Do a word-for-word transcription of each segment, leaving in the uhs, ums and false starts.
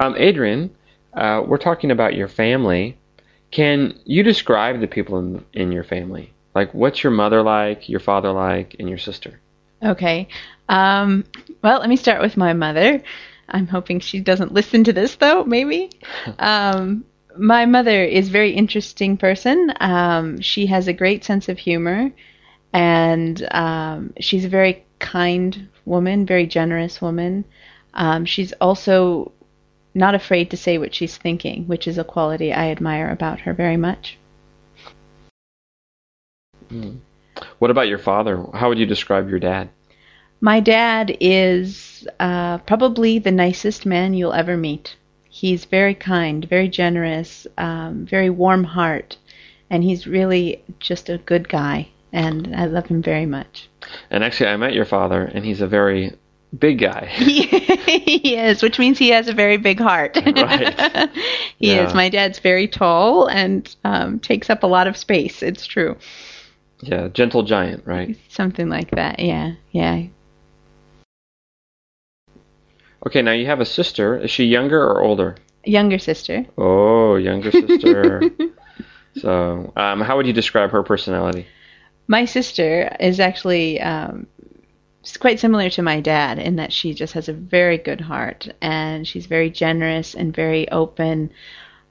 Um, Adrian, uh, we're talking about your family. Can you describe the people in, in your family? Like, what's your mother like, your father like, and your sister? Okay. Um, well, let me start with my mother. I'm hoping she doesn't listen to this, though, maybe. um, my mother is a very interesting person. Um, she has a great sense of humor, and um, she's a very kind woman, very generous woman. Um, she's also not afraid to say what she's thinking, which is a quality I admire about her very much. What about your father? How would you describe your dad? My dad is uh, probably the nicest man you'll ever meet. He's very kind, very generous, um, very warm heart, and he's really just a good guy, and I love him very much. And actually, I met your father, and he's a very big guy. He is, which means he has a very big heart. Right. he yeah. is. My dad's very tall and um, takes up a lot of space. It's true. Yeah, gentle giant, right? Something like that, yeah, yeah. Okay, now you have a sister. Is she younger or older? Younger sister. Oh, younger sister. So, um, how would you describe her personality? My sister is actually um, quite similar to my dad in that she just has a very good heart, and she's very generous and very open,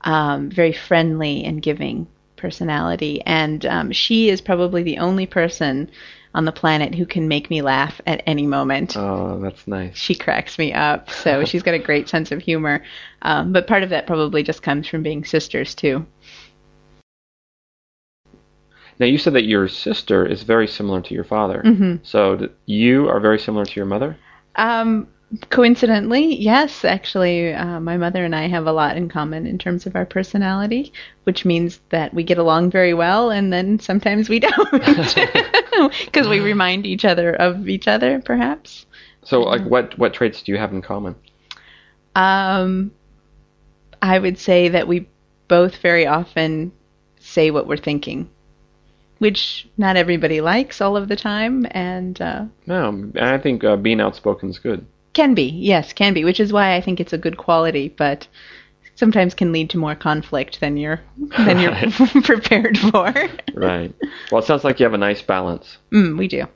um, very friendly and giving personality, and um, she is probably the only person on the planet who can make me laugh at any moment. Oh, that's nice. She cracks me up, so she's got a great sense of humor, um, but part of that probably just comes from being sisters too. Now, you said that your sister is very similar to your father. Mm-hmm. So you are very similar to your mother? Um, coincidentally, yes. Actually, uh, my mother and I have a lot in common in terms of our personality, which means that we get along very well, and then sometimes we don't, because we remind each other of each other, perhaps. So, like, what, what traits do you have in common? Um, I would say that we both very often say what we're thinking, which not everybody likes all of the time. And uh, no, I think uh, being outspoken is good. Can be, yes, can be, which is why I think it's a good quality, but sometimes can lead to more conflict than you're than right. you're prepared for. Right. Well, it sounds like you have a nice balance. Mm, we do.